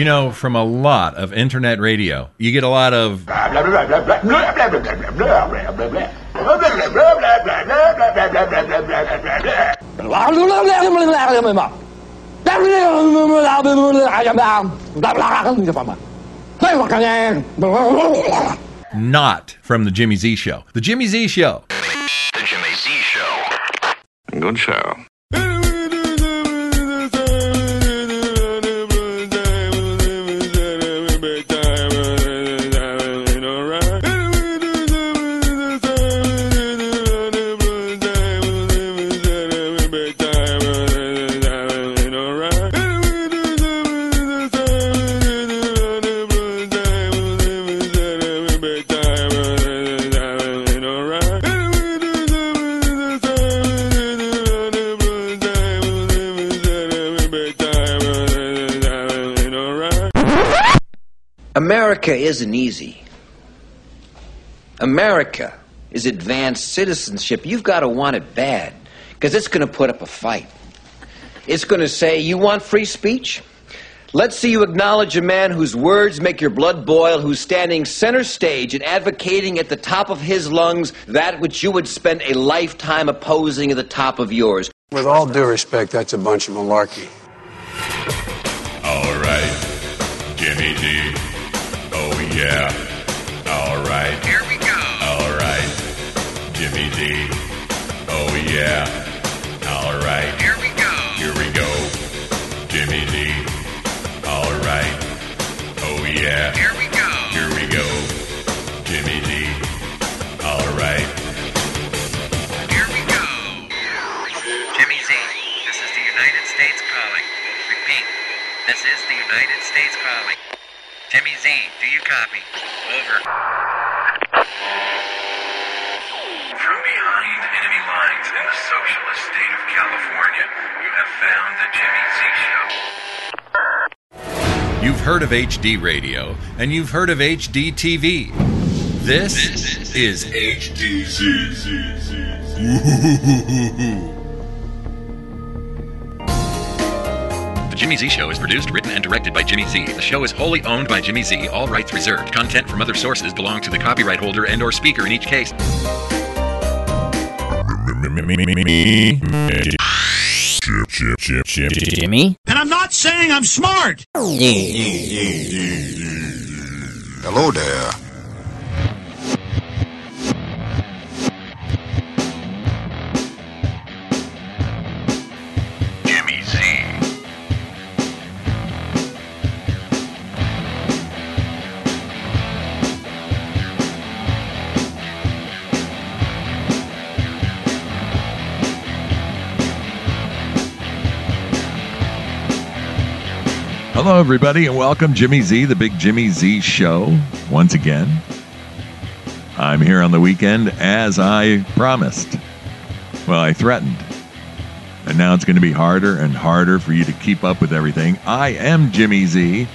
You know, from a lot of internet radio, you get a lot of not from The Jimmy Z Show. The Jimmy Z Show. The Jimmy Z Show. Good show. America isn't easy. America is advanced citizenship. You've got to want it bad, because it's going to put up a fight. It's going to say, you want free speech? Let's see you acknowledge a man whose words make your blood boil, who's standing center stage and advocating at the top of his lungs that which you would spend a lifetime opposing at the top of yours. With all due respect, that's a bunch of malarkey. All right, Jimmy D. Oh, yeah. All right. Here we go. All right. Jimmy D. Oh, yeah. All right. Here we go. Here we go. Jimmy D. All right. Oh, yeah. Here we go. Here we go. Jimmy D. All right. Here we go. Jimmy Z, this is the United States calling. Repeat, this is the United States calling. Jimmy Z, do you copy? Over. From behind enemy lines in the socialist state of California, you have found the Jimmy Z Show. You've heard of HD radio, and you've heard of HD TV. This is HDZ. The Jimmy Z Show is produced, written, and directed by Jimmy Z. The show is wholly owned by Jimmy Z. All rights reserved. Content from other sources belong to the copyright holder and/or speaker in each case. Jimmy? And I'm not saying I'm smart! Hello there. Hello, everybody, and welcome, Jimmy Z, the Big Jimmy Z Show, once again. I'm here on the weekend, as I promised. Well, I threatened. And now it's going to be harder and harder for you to keep up with everything. I am Jimmy Z.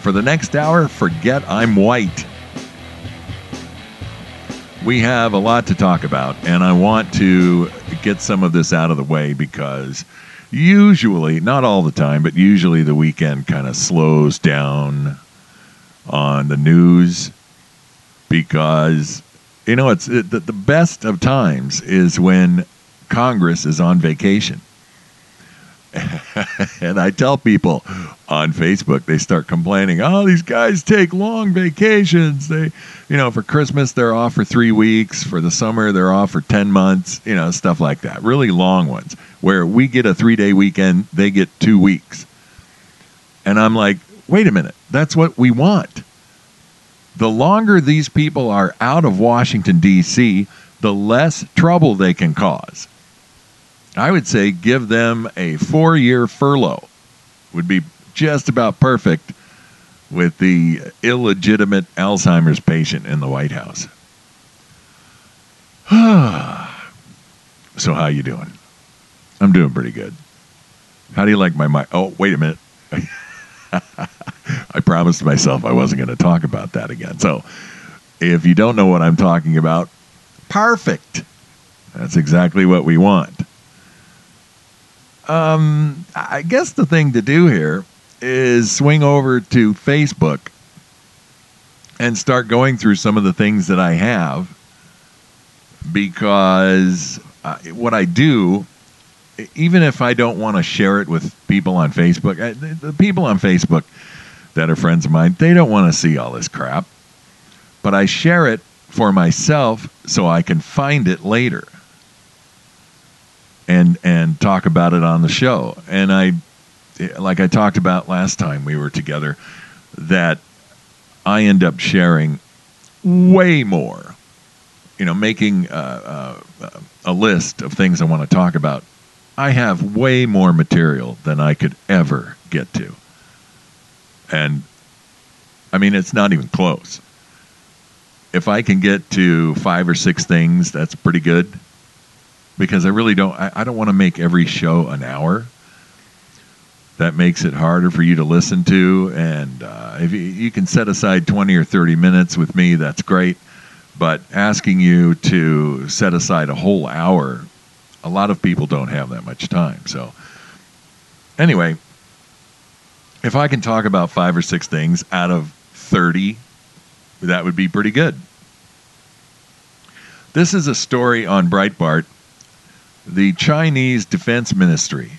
For the next hour, forget I'm white. We have a lot to talk about, and I want to get some of this out of the way because usually, not all the time, but usually the weekend kind of slows down on the news because, you know, the best of times is when Congress is on vacation. And I tell people on Facebook, they start complaining, oh, these guys take long vacations. They, you know, for Christmas, they're off for 3 weeks. For the summer, they're off for 10 months, you know, stuff like that. Really long ones. Where we get a 3-day weekend, they get 2 weeks. And I'm like, wait a minute, that's what we want. The longer these people are out of Washington, D.C., the less trouble they can cause. I would say give them a 4-year furlough. Would be just about perfect with the illegitimate Alzheimer's patient in the White House. So how you doing? I'm doing pretty good. How do you like my mic? Oh, wait a minute. I promised myself I wasn't going to talk about that again. So if you don't know what I'm talking about, perfect. That's exactly what we want. I guess the thing to do here is swing over to Facebook and start going through some of the things that I have, because what I do, even if I don't want to share it with people on Facebook, the people on Facebook that are friends of mine, they don't want to see all this crap, but I share it for myself so I can find it later and talk about it on the show. And I, like I talked about last time we were together, that I end up sharing way more, you know, making a list of things I want to talk about. I have way more material than I could ever get to. And, I mean, it's not even close. If I can get to 5 or 6 things, that's pretty good. Because I really don't, I don't want to make every show an hour. That makes it harder for you to listen to. And if you can set aside 20 or 30 minutes with me, that's great. But asking you to set aside a whole hour, a lot of people don't have that much time. So anyway, if I can talk about 5 or 6 things out of 30, that would be pretty good. This is a story on Breitbart. The Chinese Defense Ministry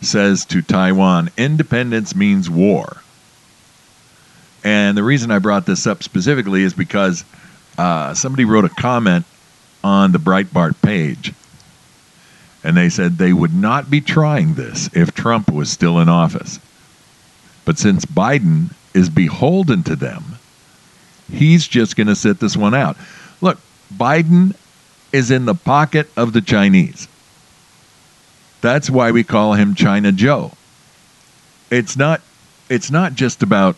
says to Taiwan, independence means war. And the reason I brought this up specifically is because somebody wrote a comment on the Breitbart page. And they said they would not be trying this if Trump was still in office. But since Biden is beholden to them, he's just going to sit this one out. Look, Biden is in the pocket of the Chinese. That's why we call him China Joe. It's not just about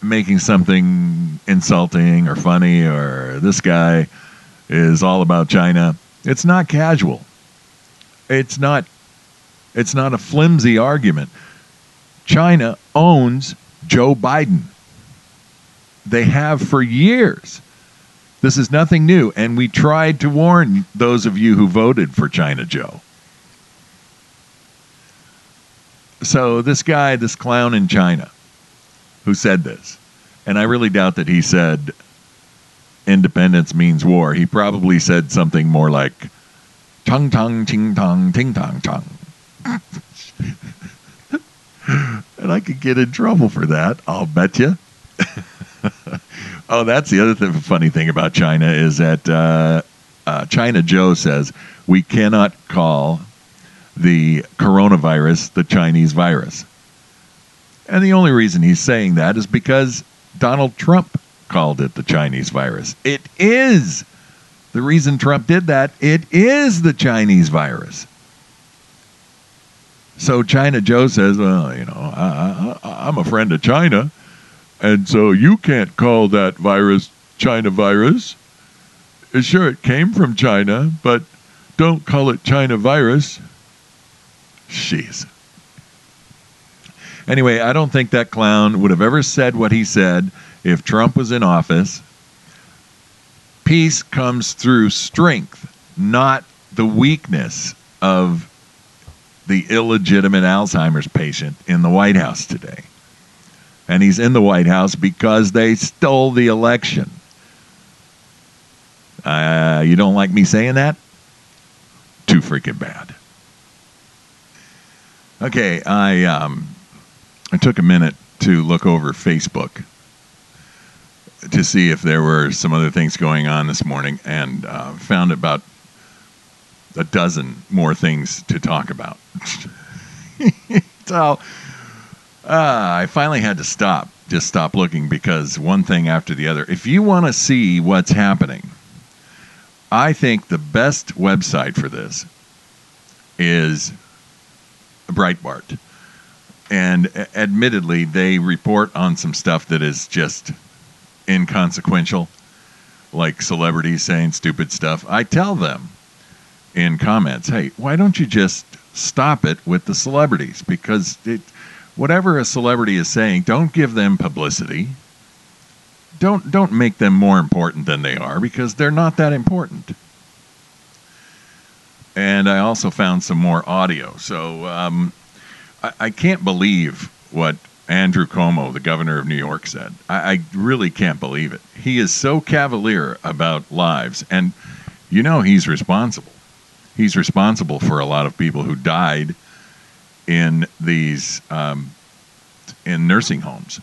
making something insulting or funny or this guy is all about China. It's not casual. It's not a flimsy argument. China owns Joe Biden. They have for years. This is nothing new, and we tried to warn those of you who voted for China Joe. So this guy, this clown in China, who said this, and I really doubt that he said independence means war. He probably said something more like tong tong ting tong ting tong tong. And I could get in trouble for that, I'll bet you. Oh, that's the other funny thing about China is that China Joe says we cannot call the coronavirus the Chinese virus. And the only reason he's saying that is because Donald Trump called it the Chinese virus. It is. The reason Trump did that, it is the Chinese virus. So China Joe says, well, you know, I'm a friend of China, and so you can't call that virus China virus. Sure, it came from China, but don't call it China virus. Jeez. Anyway, I don't think that clown would have ever said what he said if Trump was in office. Peace comes through strength, not the weakness of the illegitimate Alzheimer's patient in the White House today. And he's in the White House because they stole the election. You don't like me saying that? Too freaking bad. Okay, I took a minute to look over Facebook to see if there were some other things going on this morning, and found about a dozen more things to talk about. So I finally had to stop looking, because one thing after the other. If you want to see what's happening, I think the best website for this is Breitbart. And admittedly, they report on some stuff that is just inconsequential, like celebrities saying stupid stuff. I tell them in comments, hey, why don't you just stop it with the celebrities? Because whatever a celebrity is saying, don't give them publicity. Don't make them more important than they are, because they're not that important. And I also found some more audio. So I can't believe what Andrew Cuomo, the governor of New York, said. I really can't believe it. He is so cavalier about lives. And, you know, he's responsible. He's responsible for a lot of people who died in these in nursing homes.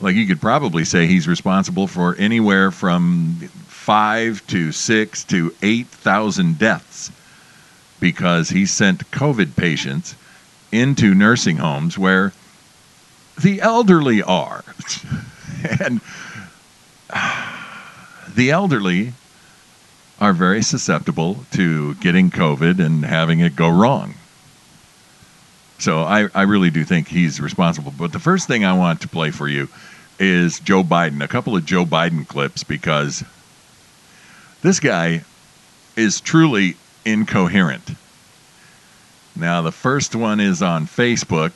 Like, you could probably say he's responsible for anywhere from 5 to 6 to 8,000 deaths because he sent COVID patients into nursing homes where the elderly are. And the elderly are very susceptible to getting COVID and having it go wrong. So I really do think he's responsible. But the first thing I want to play for you is Joe Biden, a couple of Joe Biden clips, because this guy is truly incoherent. Now, the first one is on Facebook,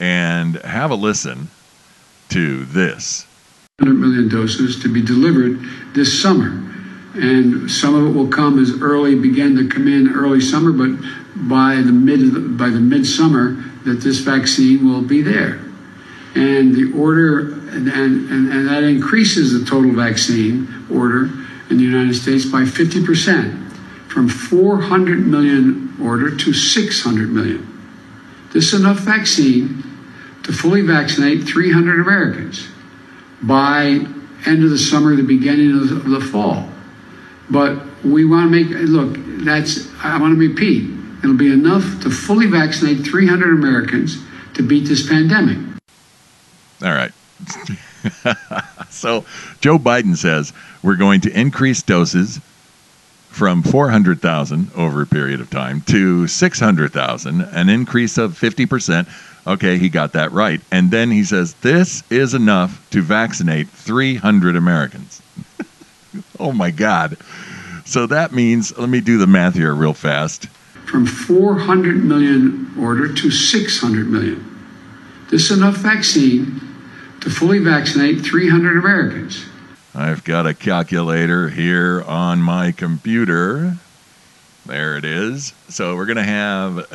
and have a listen to this. 100 million doses to be delivered this summer, and some of it will come as early, begin to come in early summer, but by the midsummer that this vaccine will be there. And the order, and that increases the total vaccine order in the United States by 50%. From 400 million order to 600 million. This is enough vaccine to fully vaccinate 300 Americans by end of the summer, the beginning of the fall. But we want to make, look, that's, I want to repeat, it'll be enough to fully vaccinate 300 Americans to beat this pandemic. All right. So Joe Biden says we're going to increase doses from 400,000 over a period of time to 600,000, an increase of 50%. Okay, he got that right. And then he says, this is enough to vaccinate 300 Americans. Oh, my God. So that means, let me do the math here real fast. From 400 million order to 600 million. This is enough vaccine to fully vaccinate 300 Americans. I've got a calculator here on my computer. There it is. So we're going to have,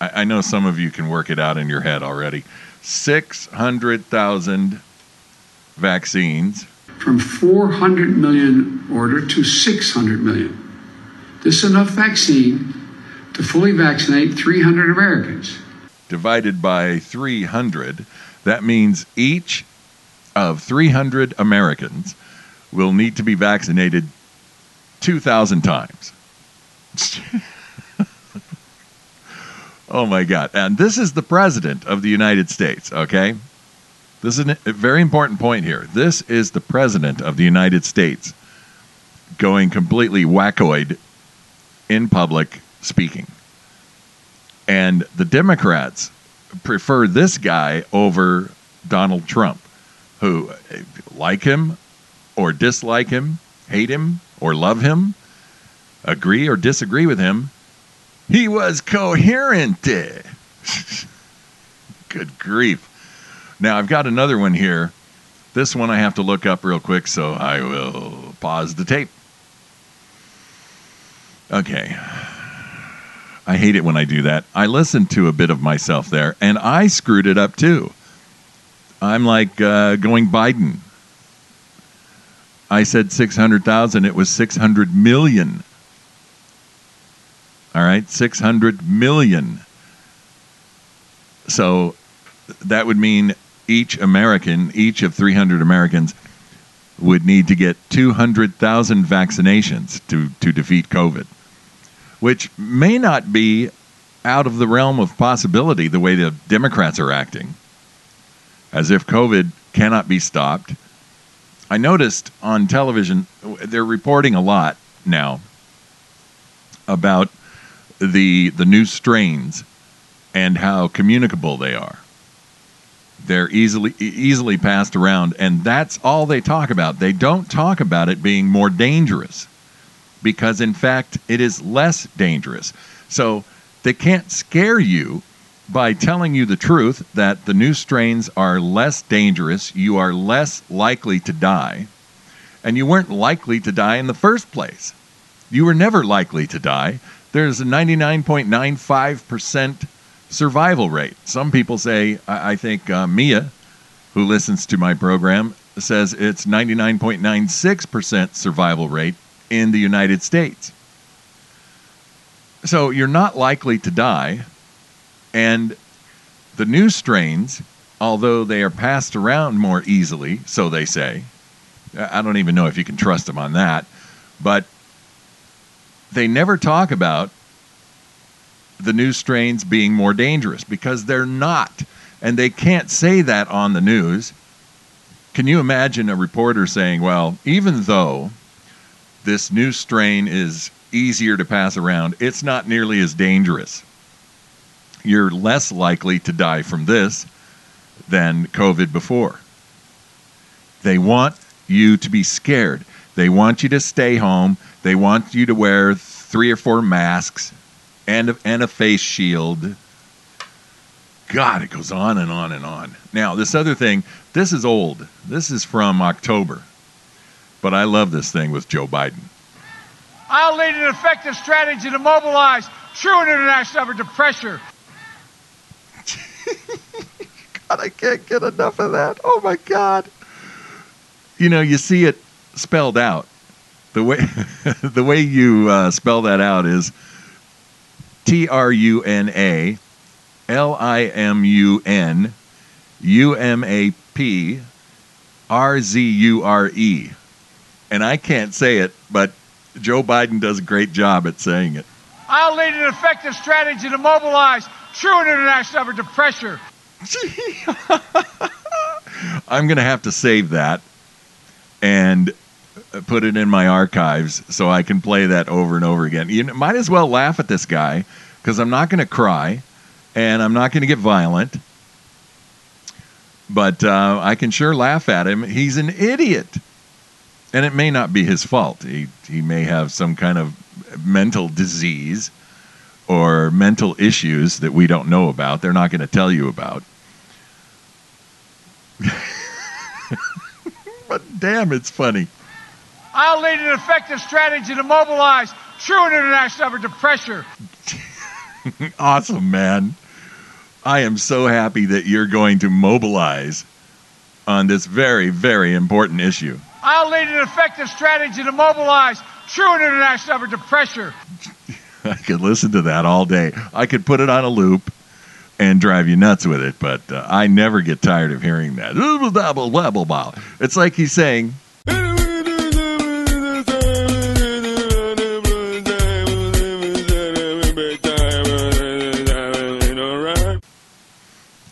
I know some of you can work it out in your head already, 600,000 vaccines. From 400 million order to 600 million. This is enough vaccine to fully vaccinate 300 Americans. Divided by 300, that means each of 300 Americans will need to be vaccinated 2,000 times. Oh, my God. And this is the president of the United States, okay? This is a very important point here. This is the president of the United States going completely wackoid in public speaking. And the Democrats prefer this guy over Donald Trump, who like him, or dislike him, hate him, or love him, agree or disagree with him. He was coherent. Good grief. Now, I've got another one here. This one I have to look up real quick, so I will pause the tape. Okay. I hate it when I do that. I listened to a bit of myself there, and I screwed it up, too. I'm like going Biden. I said 600,000. It was 600 million. All right, 600 million. So that would mean each American, each of 300 Americans, would need to get 200,000 vaccinations to defeat COVID, which may not be out of the realm of possibility the way the Democrats are acting, as if COVID cannot be stopped. I noticed on television, they're reporting a lot now about the new strains and how communicable they are. They're easily passed around, and that's all they talk about. They don't talk about it being more dangerous because, in fact, it is less dangerous. So they can't scare you by telling you the truth that the new strains are less dangerous, you are less likely to die, and you weren't likely to die in the first place. You were never likely to die. There's a 99.95% survival rate. Some people say, I think Mia, who listens to my program, says it's 99.96% survival rate in the United States. So you're not likely to die, and the new strains, although they are passed around more easily, so they say, I don't even know if you can trust them on that, but they never talk about the new strains being more dangerous because they're not, and they can't say that on the news. Can you imagine a reporter saying, well, even though this new strain is easier to pass around, it's not nearly as dangerous. You're less likely to die from this than COVID before. They want you to be scared. They want you to stay home. They want you to wear 3 or 4 masks and a face shield. God, it goes on and on and on. Now, this other thing, this is old. This is from October. But I love this thing with Joe Biden. I'll lead an effective strategy to mobilize true international effort to pressure. God, I can't get enough of that. Oh, my God. You know, you see it spelled out. The way you spell that out is TRUNALIMUNUMAPRZURE. And I can't say it, but Joe Biden does a great job at saying it. I'll lead an effective strategy to mobilize true international effort to pressure. I'm going to have to save that and put it in my archives so I can play that over and over again. You might as well laugh at this guy because I'm not going to cry and I'm not going to get violent. But I can sure laugh at him. He's an idiot. And it may not be his fault. He may have some kind of mental disease or mental issues that we don't know about. They're not going to tell you about. But damn, it's funny. I'll lead an effective strategy to mobilize true international effort to pressure. Awesome, man. I am so happy that you're going to mobilize on this very, very important issue. I'll lead an effective strategy to mobilize true international effort to pressure. I could listen to that all day. I could put it on a loop and drive you nuts with it, but I never get tired of hearing that. It's like he's saying,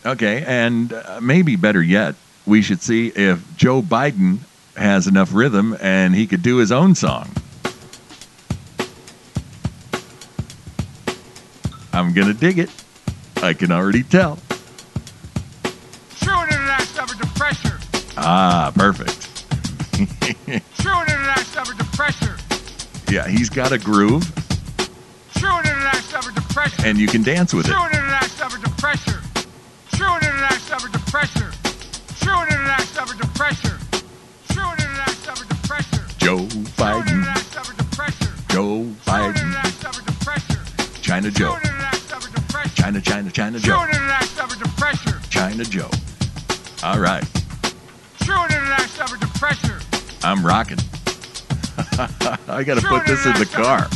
okay, and maybe better yet, we should see if Joe Biden has enough rhythm and he could do his own song. I'm going to dig it. I can already tell. True international effort to pressure. Ah, perfect. True international effort to pressure. Yeah, he's got a groove. True international effort to pressure. And you can dance with it. True international effort to pressure. True international effort to pressure. True international effort to pressure. Joe Biden. Joe Biden. China Joe. China Joe. China Joe. All right. I'm rocking. I got to put this in the car.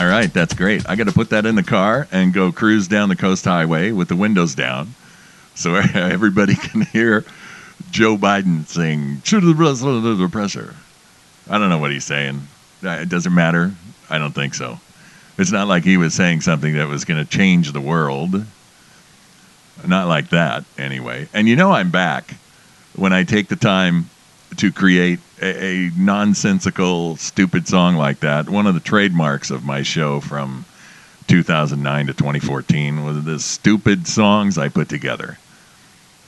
All right, that's great. I got to put that in the car and go cruise down the coast highway with the windows down so everybody can hear Joe Biden sing, pressure. I don't know what he's saying. It doesn't matter. I don't think so. It's not like he was saying something that was going to change the world. Not like that, anyway. And you know I'm back when I take the time to create a nonsensical, stupid song like that. One of the trademarks of my show from 2009 to 2014 was the stupid songs I put together.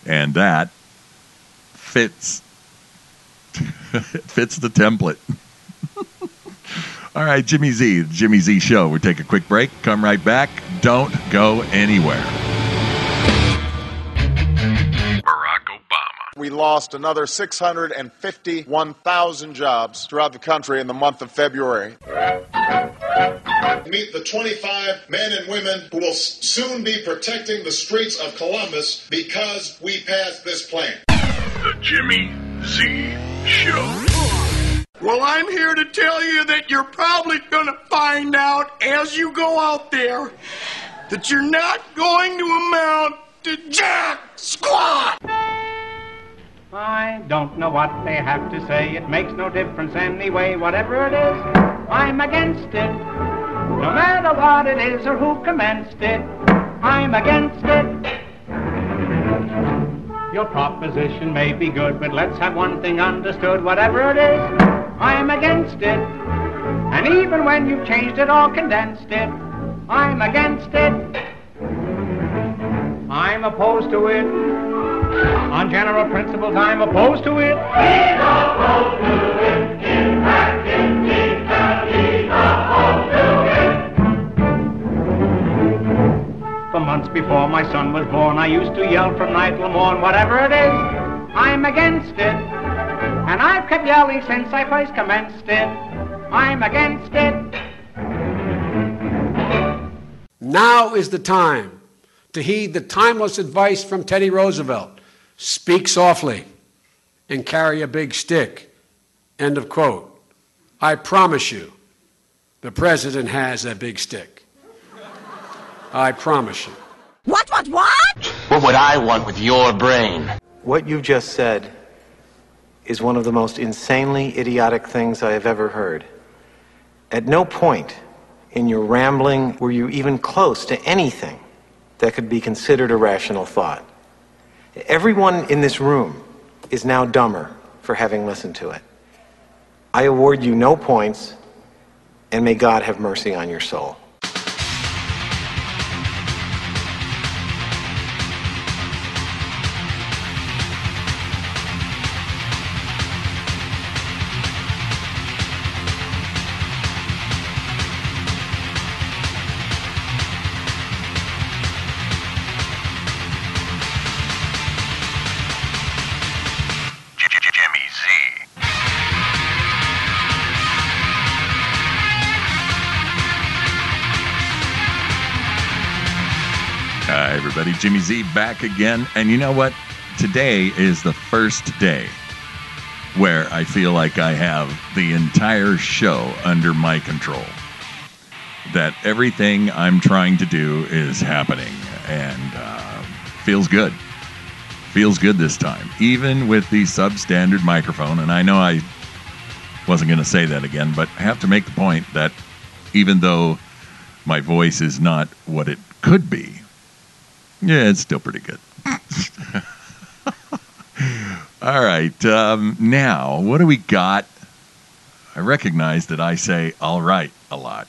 And that fits, fits the template. All right, Jimmy Z, The Jimmy Z Show. We'll take a quick break. Come right back. Don't go anywhere. we lost another 651,000 jobs throughout the country in the month of February. Meet the 25 men and women who will soon be protecting the streets of Columbus because we passed this plan. The Jimmy Z Show. Well, I'm here to tell you that you're probably going to find out as you go out there that you're not going to amount to jack squat. I don't know what they have to say. It makes no difference anyway. Whatever it is, I'm against it. No matter what it is or who commenced it, I'm against it. Your proposition may be good, but let's have one thing understood. Whatever it is, I'm against it. And even when you've changed it or condensed it, I'm against it. I'm opposed to it. On general principles, I'm opposed to it. He's opposed to it. In practice, he's opposed to it. For months before my son was born, I used to yell from night till morn, whatever it is, I'm against it. And I've kept yelling since I first commenced it. I'm against it. Now is the time to heed the timeless advice from Teddy Roosevelt, speak softly and carry a big stick, end of quote. I promise you, the president has a big stick. I promise you. What? What would I want with your brain? What you've just said is one of the most insanely idiotic things I have ever heard. At no point in your rambling were you even close to anything that could be considered a rational thought. Everyone in this room is now dumber for having listened to it. I award you no points, and may God have mercy on your soul. Jimmy Z back again. And you know what? Today is the first day where I feel like I have the entire show under my control. That everything I'm trying to do is happening, and feels good. Feels good this time, even with the substandard microphone. And I know I wasn't going to say that again, but I have to make the point that even though my voice is not what it could be, yeah, it's still pretty good. All right. Now, what do we got? I recognize that I say all right a lot,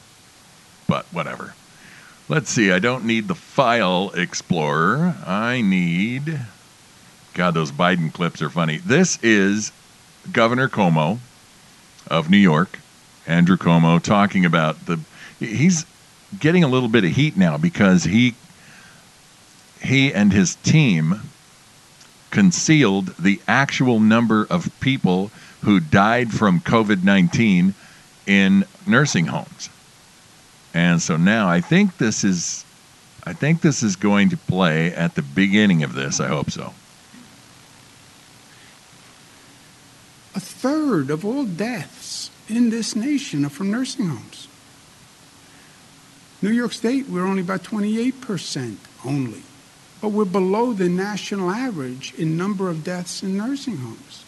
but whatever. Let's see. I don't need the file explorer. I need... God, those Biden clips are funny. This is Governor Cuomo of New York, Andrew Cuomo, talking about the... He's getting a little bit of heat now because he and his team concealed the actual number of people who died from COVID-19 in nursing homes. And so now I think this is going to play at the beginning of this. I hope so. A third of all deaths in this nation are from nursing homes. New York State, we're only about 28% only. But we're below the national average in number of deaths in nursing homes.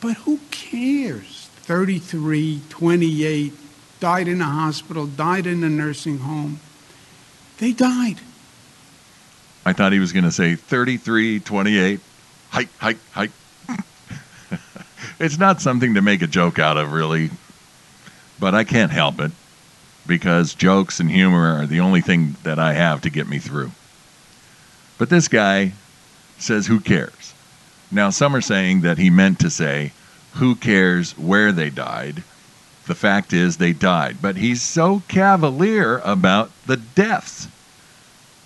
But who cares? 33, 28, died in a hospital, died in a nursing home. They died. I thought he was going to say 33, 28, hike. It's not something to make a joke out of, really. But I can't help it, because jokes and humor are the only thing that I have to get me through. But this guy says, who cares? Now, some are saying that he meant to say, who cares where they died? The fact is they died. But he's so cavalier about the deaths.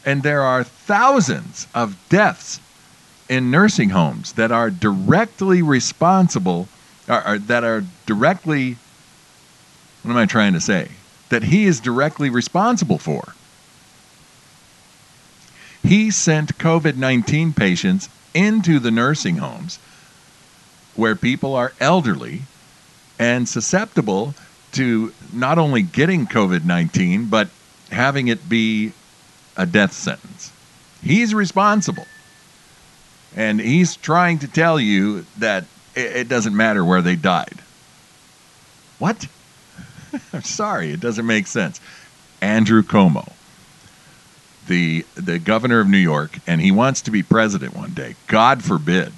And there are thousands of deaths in nursing homes that are directly responsible, that he is directly responsible for. He sent COVID-19 patients into the nursing homes where people are elderly and susceptible to not only getting COVID-19, but having it be a death sentence. He's responsible. And he's trying to tell you that it doesn't matter where they died. What? I'm sorry, it doesn't make sense. Andrew Cuomo, the governor of New York, and he wants to be president one day. God forbid.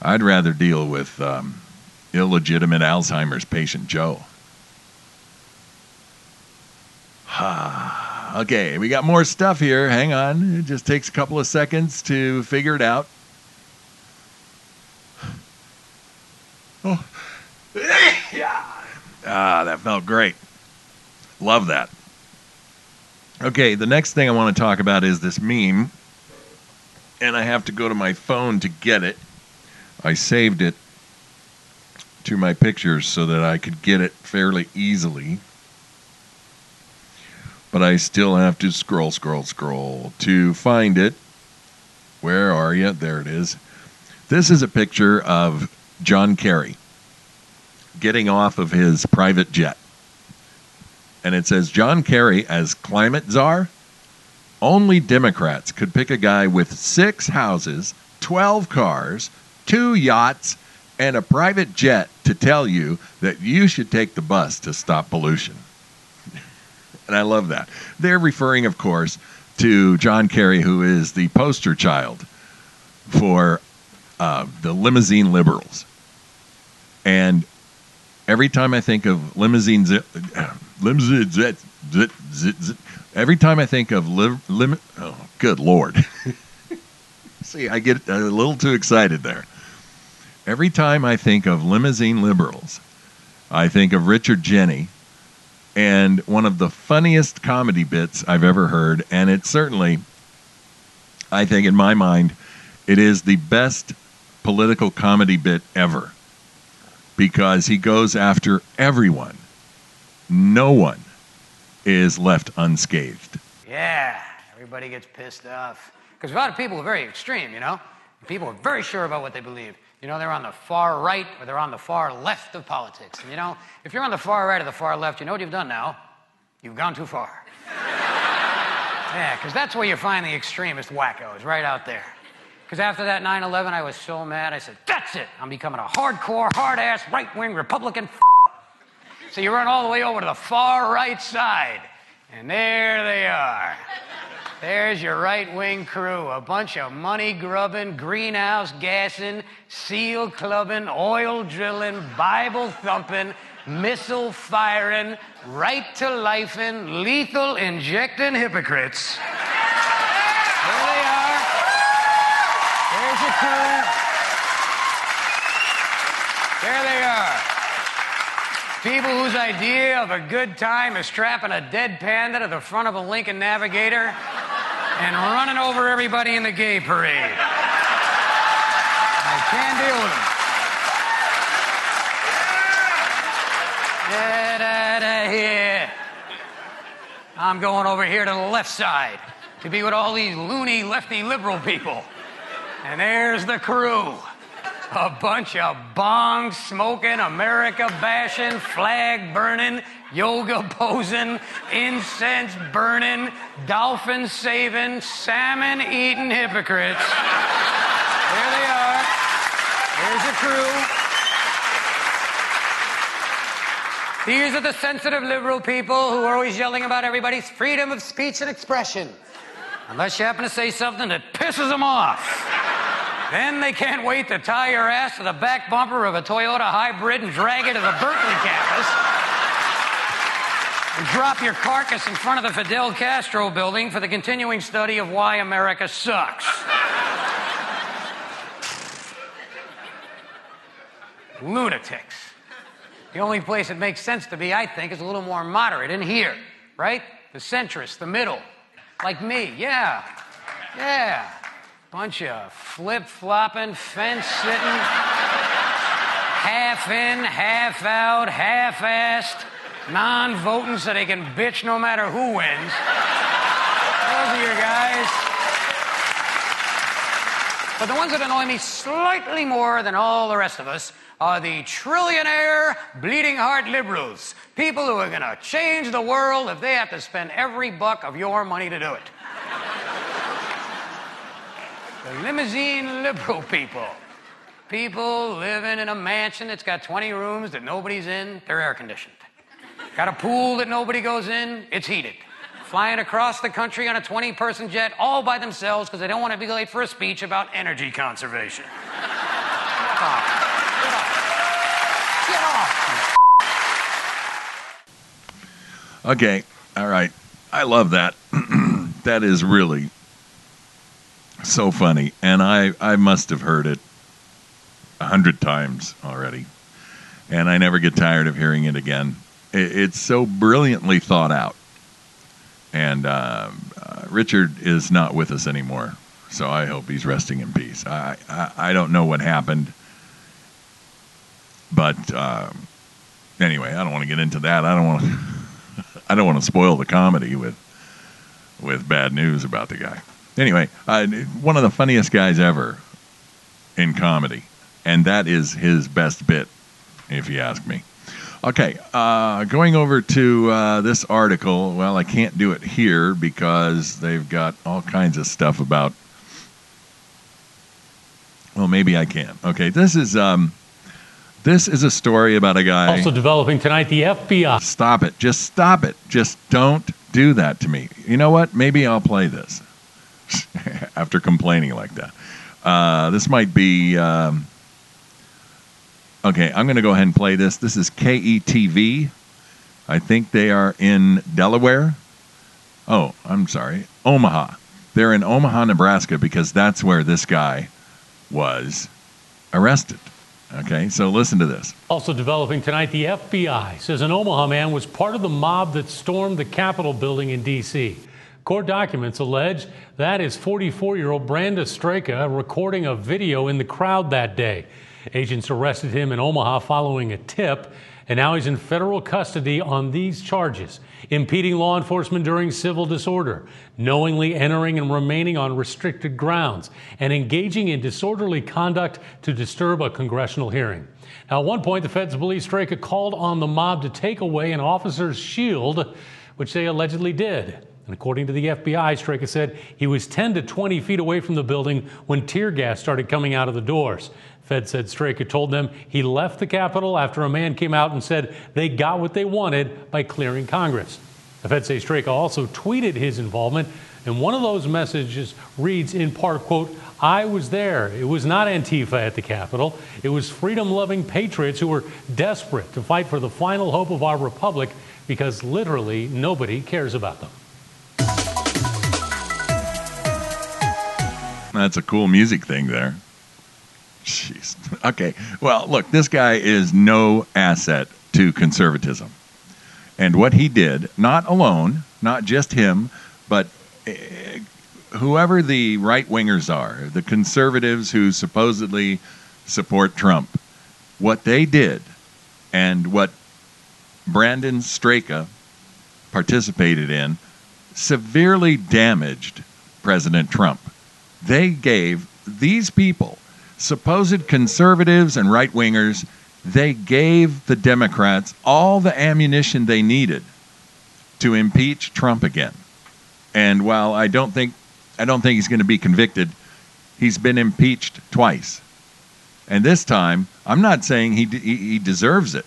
I'd rather deal with illegitimate Alzheimer's patient Joe. Okay, we got more stuff here. Hang on. It just takes a couple of seconds to figure it out. Oh. Ah, that felt great. Love that. Okay, the next thing I want to talk about is this meme. And I have to go to my phone to get it. I saved it to my pictures so that I could get it fairly easily. But I still have to scroll to find it. Where are you? There it is. This is a picture of John Kerry getting off of his private jet. And it says, John Kerry as climate czar? Only Democrats could pick a guy with 6 houses, 12 cars, 2 yachts, and a private jet to tell you that you should take the bus to stop pollution. And I love that. They're referring, of course, to John Kerry, who is the poster child for the limousine liberals. And every time I think of oh, good Lord. See, I get a little too excited there. Every time I think of limousine liberals, I think of Richard Jenney and one of the funniest comedy bits I've ever heard. And it certainly, I think in my mind, it is the best political comedy bit ever. Because he goes after everyone. No one is left unscathed. Yeah, everybody gets pissed off. Because a lot of people are very extreme, you know? People are very sure about what they believe. You know, they're on the far right or they're on the far left of politics. And, you know, if you're on the far right or the far left, you know what you've done now? You've gone too far. Yeah, because that's where you find the extremist wackos, right out there. Because after that 9/11, I was so mad, I said, that's it! I'm becoming a hardcore, hard-ass, right-wing Republican. So you run all the way over to the far right side, and there they are. There's your right-wing crew, a bunch of money-grubbing, greenhouse-gassing, seal-clubbing, oil-drilling, Bible-thumping, missile-firing, right-to-lifing, lethal-injecting hypocrites. There they are. There's your crew. There they are. People whose idea of a good time is strapping a dead panda to the front of a Lincoln Navigator and running over everybody in the gay parade. I can't deal with them. Get out of here. I'm going over here to the left side to be with all these loony, lefty liberal people. And there's the crew. A bunch of bong-smoking, America-bashing, flag-burning, yoga-posing, incense-burning, dolphin-saving, salmon-eating hypocrites. There they are. There's the crew. These are the sensitive liberal people who are always yelling about everybody's freedom of speech and expression. Unless you happen to say something that pisses them off. Then they can't wait to tie your ass to the back bumper of a Toyota hybrid and drag it to the Berkeley campus and drop your carcass in front of the Fidel Castro building for the continuing study of why America sucks. Lunatics. The only place it makes sense to be, I think, is a little more moderate in here, right? The centrist, the middle. Like me, yeah. bunch of flip-flopping, fence-sitting, half-in, half-out, half-assed, non-voting so they can bitch no matter who wins. Those are your guys. But the ones that annoy me slightly more than all the rest of us are the trillionaire, bleeding-heart liberals, people who are going to change the world if they have to spend every buck of your money to do it. The limousine liberal people. People living in a mansion that's got 20 rooms that nobody's in, they're air-conditioned. Got a pool that nobody goes in, it's heated. Flying across the country on a 20-person jet all by themselves because they don't want to be late for a speech about energy conservation. Get off. Get off. Get off. Okay. All right. I love that. That is really so funny. And I must have heard it 100 times already. And I never get tired of hearing it again. It's so brilliantly thought out. And Richard is not with us anymore, so I hope he's resting in peace. I don't know what happened, but anyway, I don't want to get into that. I don't want to spoil the comedy with bad news about the guy. Anyway, one of the funniest guys ever in comedy, and that is his best bit, if you ask me. Okay, going over to this article. Well, I can't do it here because they've got all kinds of stuff about... Well, maybe I can. Okay, this is a story about a guy... Also developing tonight, the FBI. Stop it. Just stop it. Just don't do that to me. You know what? Maybe I'll play this after complaining like that. This might be... Okay, I'm going to go ahead and play this. This is KETV. I think they are in Delaware. Oh, I'm sorry. Omaha. They're in Omaha, Nebraska, because that's where this guy was arrested. Okay, so listen to this. Also developing tonight, the FBI says an Omaha man was part of the mob that stormed the Capitol building in D.C. Court documents allege that is 44-year-old Brandon Straka recording a video in the crowd that day. Agents arrested him in Omaha following a tip, and now he's in federal custody on these charges: impeding law enforcement during civil disorder, knowingly entering and remaining on restricted grounds, and engaging in disorderly conduct to disturb a congressional hearing. Now, at one point, the feds believe Straka called on the mob to take away an officer's shield, which they allegedly did. And according to the FBI, Straka said he was 10 to 20 feet away from the building when tear gas started coming out of the doors. Fed said Straka told them he left the Capitol after a man came out and said they got what they wanted by clearing Congress. The Fed say Straka also tweeted his involvement, and one of those messages reads in part, quote, "I was there. It was not Antifa at the Capitol. It was freedom-loving patriots who were desperate to fight for the final hope of our republic because literally nobody cares about them." That's a cool music thing there. Jeez. Okay. Well, look, this guy is no asset to conservatism. And what he did, not alone, not just him, but whoever the right-wingers are, the conservatives who supposedly support Trump, what they did and what Brandon Straka participated in severely damaged President Trump. They gave these people, supposed conservatives and right-wingers, they gave the Democrats all the ammunition they needed to impeach Trump again. And while I don't think he's going to be convicted, he's been impeached twice. And this time, I'm not saying he deserves it.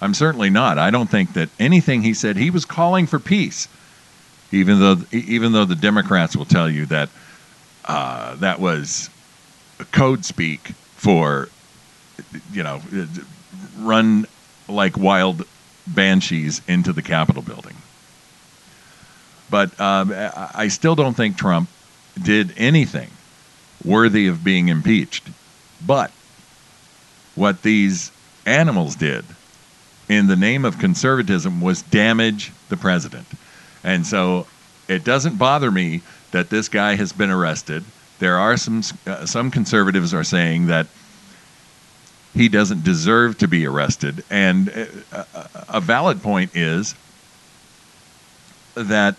I'm certainly not. I don't think that anything he said, he was calling for peace, even though the Democrats will tell you that that was code speak for, you know, run like wild banshees into the Capitol building. But I still don't think Trump did anything worthy of being impeached. But what these animals did in the name of conservatism was damage the president. And so it doesn't bother me that this guy has been arrested There are some conservatives are saying that he doesn't deserve to be arrested. And a valid point is that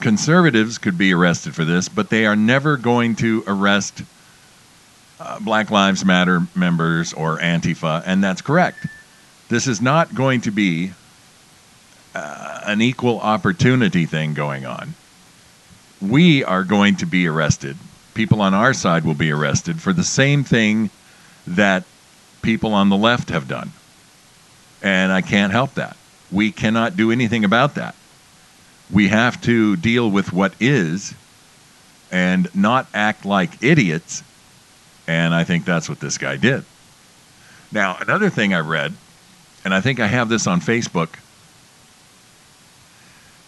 conservatives could be arrested for this, but they are never going to arrest Black Lives Matter members or Antifa, and that's correct. This is not going to be an equal opportunity thing going on. We are going to be arrested. People on our side will be arrested for the same thing that people on the left have done. And I can't help that. We cannot do anything about that. We have to deal with what is and not act like idiots. And I think that's what this guy did. Now, another thing I read, and I think I have this on Facebook,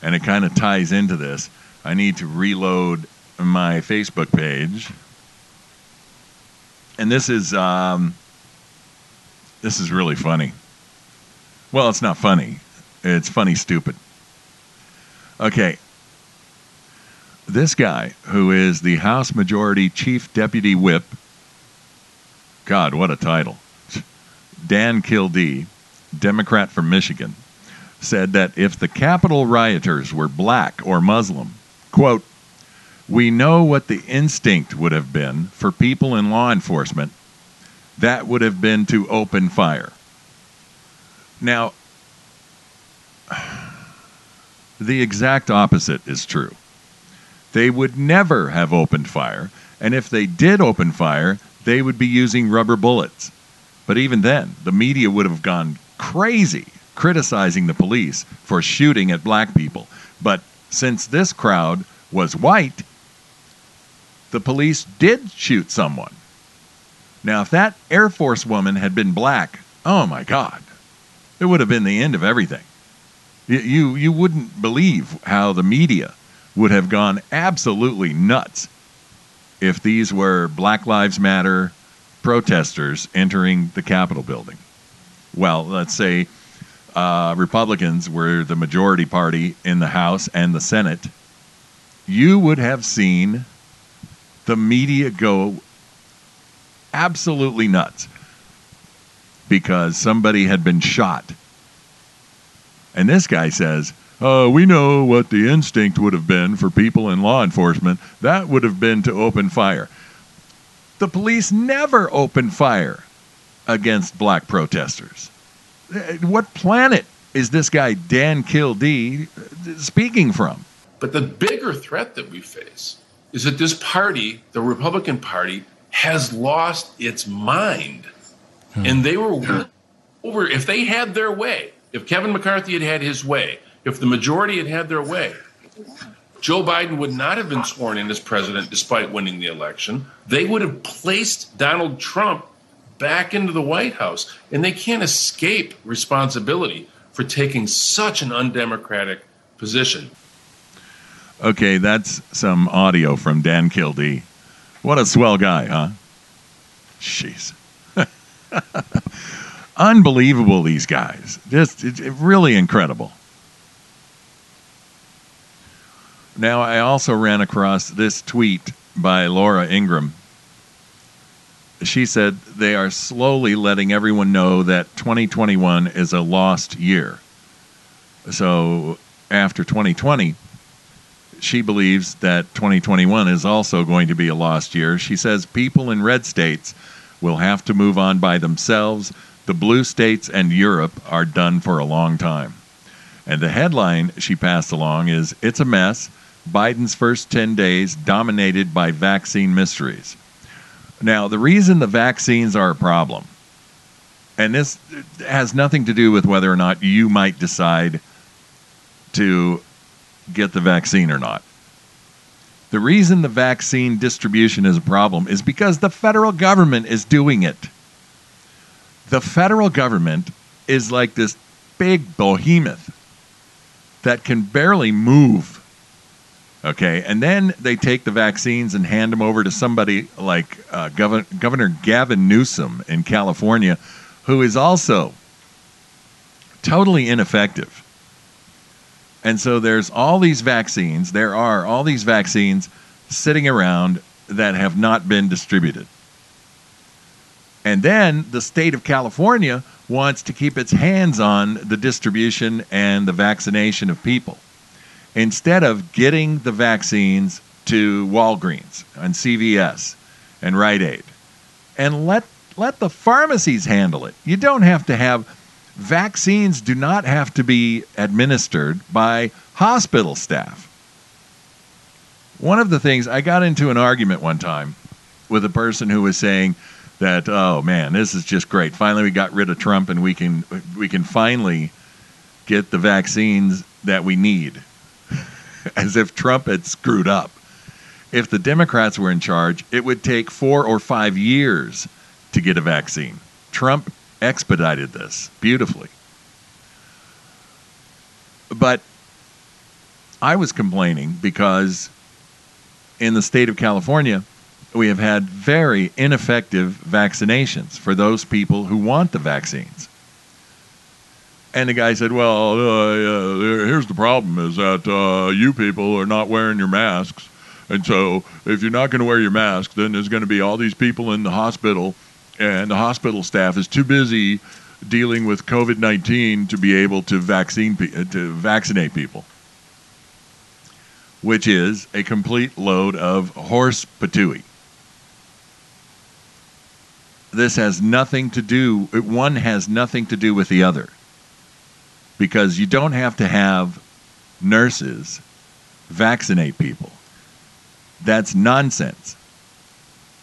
and it kind of ties into this. I need to reload my Facebook page. And this is really funny. Well, it's not funny. It's funny stupid. Okay. This guy, who is the House Majority Chief Deputy Whip, God, what a title. Dan Kildee, Democrat from Michigan, said that if the Capitol rioters were black or Muslim, quote, "We know what the instinct would have been for people in law enforcement. That would have been to open fire." Now, the exact opposite is true. They would never have opened fire, and if they did open fire, they would be using rubber bullets. But even then, the media would have gone crazy criticizing the police for shooting at black people. But since this crowd was white, the police did shoot someone. Now, if that Air Force woman had been black, oh my God, it would have been the end of everything. You wouldn't believe how the media would have gone absolutely nuts if these were Black Lives Matter protesters entering the Capitol building. Well, let's say Republicans were the majority party in the House and the Senate. You would have seen the media go absolutely nuts because somebody had been shot. And this guy says, "Oh, we know what the instinct would have been for people in law enforcement. That would have been to open fire." The police never opened fire against black protesters. What planet is this guy Dan Kildee speaking from? But the bigger threat that we face is that this party, the Republican Party, has lost its mind. And they were over, if they had their way, if Kevin McCarthy had had his way, if the majority had had their way, Joe Biden would not have been sworn in as president despite winning the election. They would have placed Donald Trump back into the White House. And they can't escape responsibility for taking such an undemocratic position. Okay, that's some audio from Dan Kildee. What a swell guy, huh? Jeez. Unbelievable, these guys. Just really incredible. Now, I also ran across this tweet by Laura Ingraham. She said, "They are slowly letting everyone know that 2021 is a lost year." So, after 2020... she believes that 2021 is also going to be a lost year. She says people in red states will have to move on by themselves. The blue states and Europe are done for a long time. And the headline she passed along is, "It's a mess. Biden's first 10 days dominated by vaccine mysteries." Now, the reason the vaccines are a problem, and this has nothing to do with whether or not you might decide to get the vaccine or not. The reason the vaccine distribution is a problem is because the federal government is doing it. The federal government is like this big behemoth that can barely move. Okay, and then they take the vaccines and hand them over to somebody like Governor Gavin Newsom in California, who is also totally ineffective. And so there's all these vaccines sitting around that have not been distributed. And then the state of California wants to keep its hands on the distribution and the vaccination of people. Instead of getting the vaccines to Walgreens and CVS and Rite Aid, and let the pharmacies handle it. You don't have to have vaccines do not have to be administered by hospital staff. One of the things, I got into an argument one time with a person who was saying that, oh man, this is just great. Finally, we got rid of Trump and we can finally get the vaccines that we need. As if Trump had screwed up. If the Democrats were in charge, it would take 4 or 5 years to get a vaccine. Trump expedited this beautifully. But I was complaining because in the state of California, we have had very ineffective vaccinations for those people who want the vaccines. And the guy said, well, here's the problem is that you people are not wearing your masks. And so if you're not going to wear your mask, then there's going to be all these people in the hospital, and the hospital staff is too busy dealing with COVID-19 to be able to vaccinate people, which is a complete load of horse patooey. This has nothing to do, one has nothing to do with the other, because you don't have to have nurses vaccinate people. That's nonsense.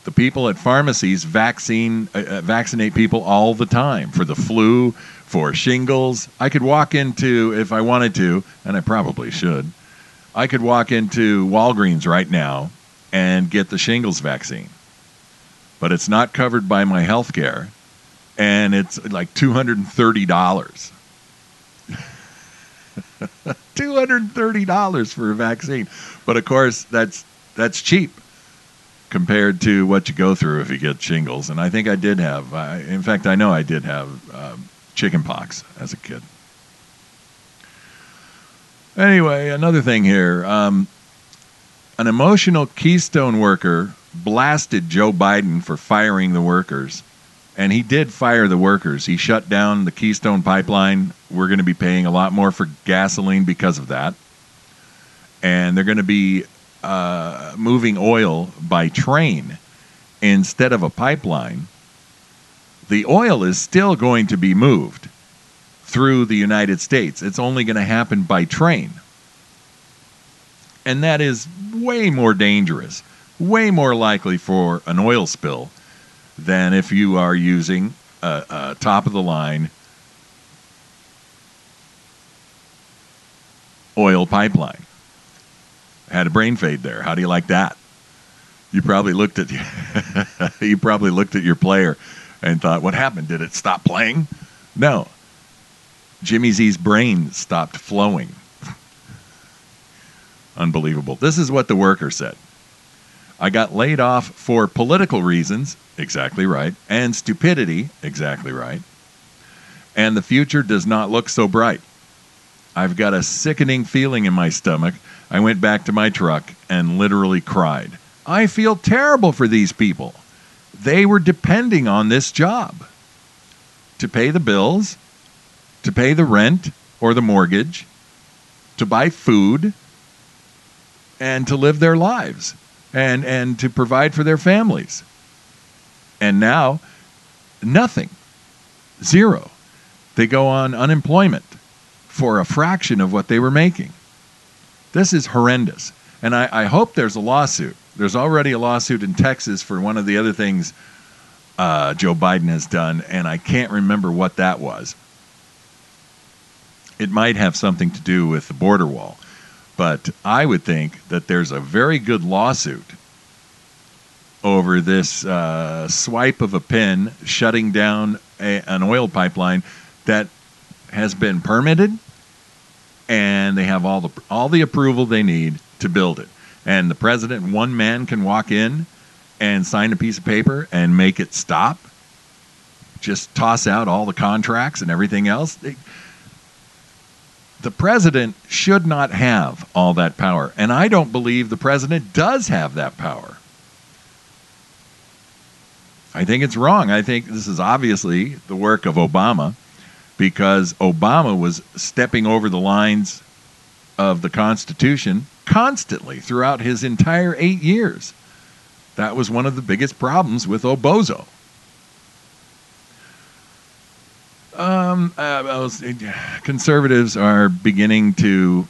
The people at pharmacies vaccinate people all the time for the flu, for shingles. I could walk into, if I wanted to, and I probably should, I could walk into Walgreens right now and get the shingles vaccine. But it's not covered by my health care, and it's like $230. $230 for a vaccine. But of course, that's cheap compared to what you go through if you get shingles. And I think I did have, in fact, I know I did have chicken pox as a kid. Anyway, another thing here. An emotional Keystone worker blasted Joe Biden for firing the workers. And he did fire the workers. He shut down the Keystone pipeline. We're going to be paying a lot more for gasoline because of that. And they're going to be moving oil by train instead of a pipeline. The oil is still going to be moved through the United States. It's only going to happen by train. And that is way more dangerous, way more likely for an oil spill than if you are using a top-of-the-line oil pipeline. Had a brain fade there. How do you like that? You probably looked at your player and thought, "What happened? Did it stop playing?" No. Jimmy Z's brain stopped flowing. Unbelievable. This is what the worker said. I got laid off for political reasons, exactly right, and stupidity, exactly right, and the future does not look so bright. I've got a sickening feeling in my stomach. I went back to my truck and literally cried. I feel terrible for these people. They were depending on this job to pay the bills, to pay the rent or the mortgage, to buy food, and to live their lives. And to provide for their families. And now, nothing. Zero. They go on unemployment for a fraction of what they were making. This is horrendous. And I hope there's a lawsuit. There's already a lawsuit in Texas for one of the other things Joe Biden has done, and I can't remember what that was. It might have something to do with the border wall. But I would think that there's a very good lawsuit over this swipe of a pen shutting down an oil pipeline that has been permitted, and they have all the approval they need to build it. And the president, one man, can walk in and sign a piece of paper and make it stop, just toss out all the contracts and everything else. The president should not have all that power, and I don't believe the president does have that power. I think it's wrong. I think this is obviously the work of Obama, because Obama was stepping over the lines of the Constitution constantly throughout his entire 8 years. That was one of the biggest problems with Obozo. Conservatives are beginning to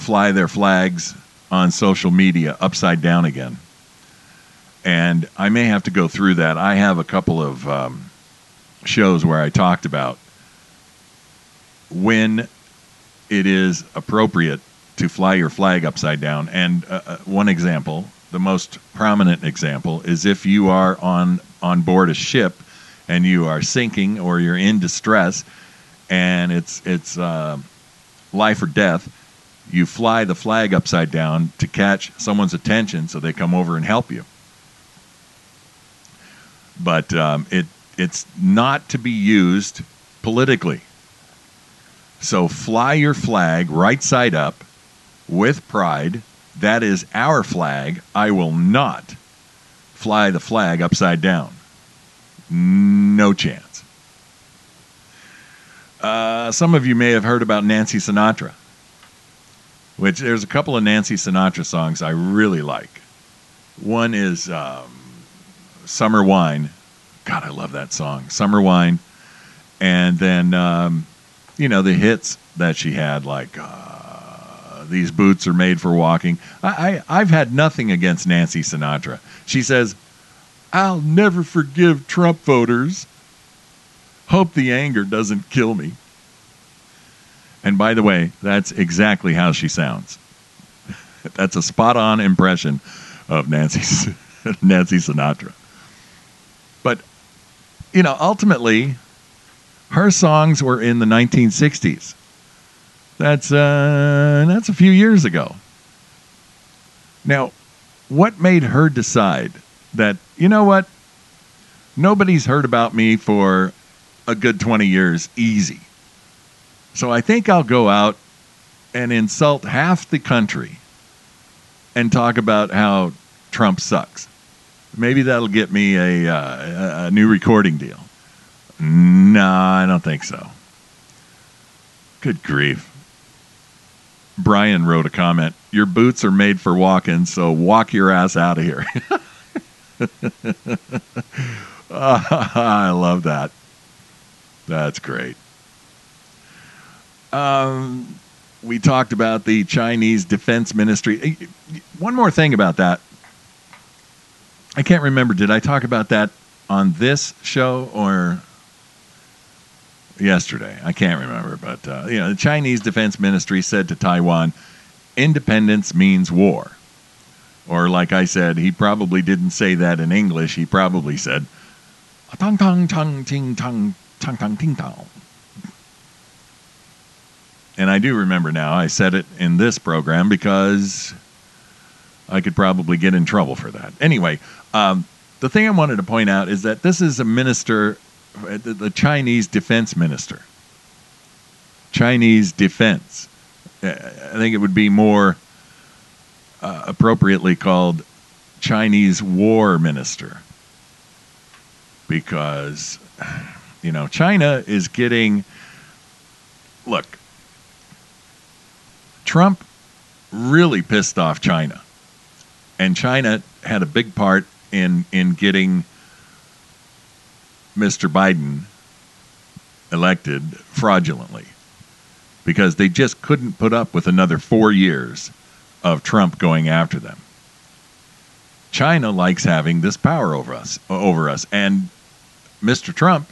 fly their flags on social media upside down again. And I may have to go through that. I have a couple of shows where I talked about when it is appropriate to fly your flag upside down. And one example, the most prominent example, is if you are on board a ship and you are sinking or you're in distress and it's life or death, you fly the flag upside down to catch someone's attention so they come over and help you. But it's not to be used politically. So fly your flag right side up with pride. That is our flag. I will not fly the flag upside down. No chance. Some of you may have heard about Nancy Sinatra, which there's a couple of Nancy Sinatra songs I really like. One is Summer Wine. God, I love that song, Summer Wine. And then, the hits that she had, like These Boots Are Made for Walking. I've had nothing against Nancy Sinatra. She says, "I'll never forgive Trump voters. Hope the anger doesn't kill me." And by the way, that's exactly how she sounds. That's a spot-on impression of Nancy Sinatra. But, ultimately, her songs were in the 1960s. That's a few years ago. Now, what made her decide that, you know what, nobody's heard about me for a good 20 years easy, so I think I'll go out and insult half the country and talk about how Trump sucks. Maybe that'll get me a new recording deal. No, I don't think so. Good grief. Brian wrote a comment, "Your boots are made for walking, so walk your ass out of here." I love that. That's great. We talked about the Chinese Defense Ministry. One more thing about that. I can't remember. Did I talk about that on this show or yesterday? I can't remember. But, the Chinese Defense Ministry said to Taiwan, independence means war. Or like I said, he probably didn't say that in English. He probably said, "Tang tang tang ting tang tang tang ting tang." And I do remember now. I said it in this program because I could probably get in trouble for that. Anyway, the thing I wanted to point out is that this is a minister, the Chinese defense minister. Chinese defense. I think it would be more appropriately called Chinese war minister, because China is getting, look, Trump really pissed off China, and China had a big part in getting Mr. Biden elected fraudulently, because they just couldn't put up with another 4 years of Trump going after them. China likes having this power over us, and Mr. Trump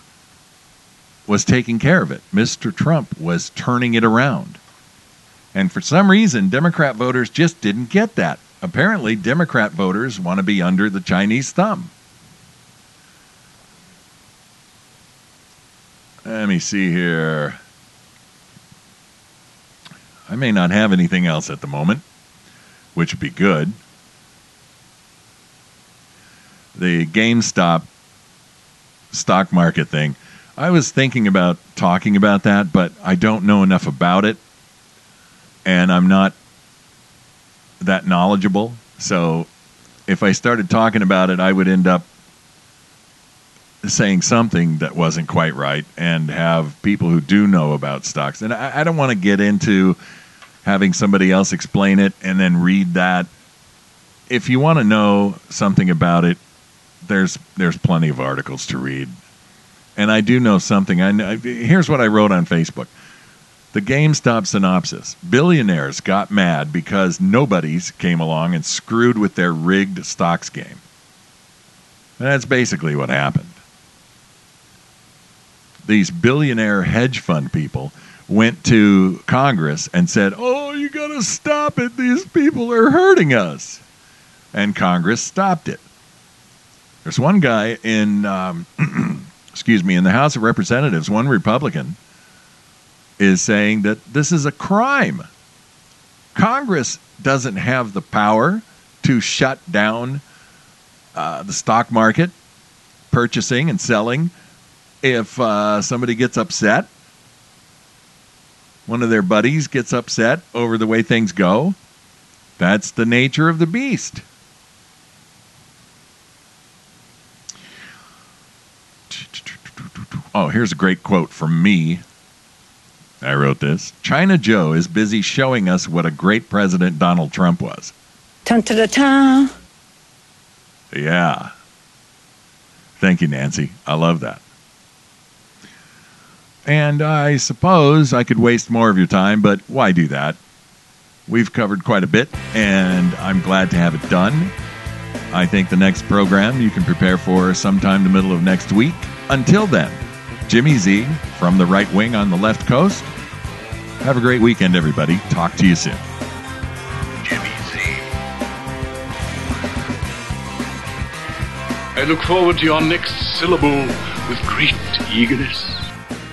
was taking care of it. Mr. Trump was turning it around. And for some reason, Democrat voters just didn't get that. Apparently, Democrat voters want to be under the Chinese thumb. Let me see here. I may not have anything else at the moment, which would be good. The GameStop stock market thing. I was thinking about talking about that, but I don't know enough about it, and I'm not that knowledgeable. So if I started talking about it, I would end up saying something that wasn't quite right, and have people who do know about stocks. And I don't want to get into having somebody else explain it and then read that. If you want to know something about it, there's plenty of articles to read. And I do know something. I know, here's what I wrote on Facebook. The GameStop synopsis. Billionaires got mad because nobodies came along and screwed with their rigged stocks game. And that's basically what happened. These billionaire hedge fund people went to Congress and said, "Oh, you got to stop it. These people are hurting us." And Congress stopped it. There's one guy in, excuse me, in the House of Representatives, one Republican, is saying that this is a crime. Congress doesn't have the power to shut down the stock market, purchasing and selling, if somebody gets upset. One of their buddies gets upset over the way things go. That's the nature of the beast. Oh, here's a great quote from me. I wrote this. China Joe is busy showing us what a great president Donald Trump was. Dun-da-da-da. Yeah. Thank you, Nancy. I love that. And I suppose I could waste more of your time, but why do that? We've covered quite a bit, and I'm glad to have it done. I think the next program you can prepare for sometime the middle of next week. Until then, Jimmy Z from the right wing on the left coast. Have a great weekend, everybody. Talk to you soon. Jimmy Z. I look forward to your next syllable with great eagerness.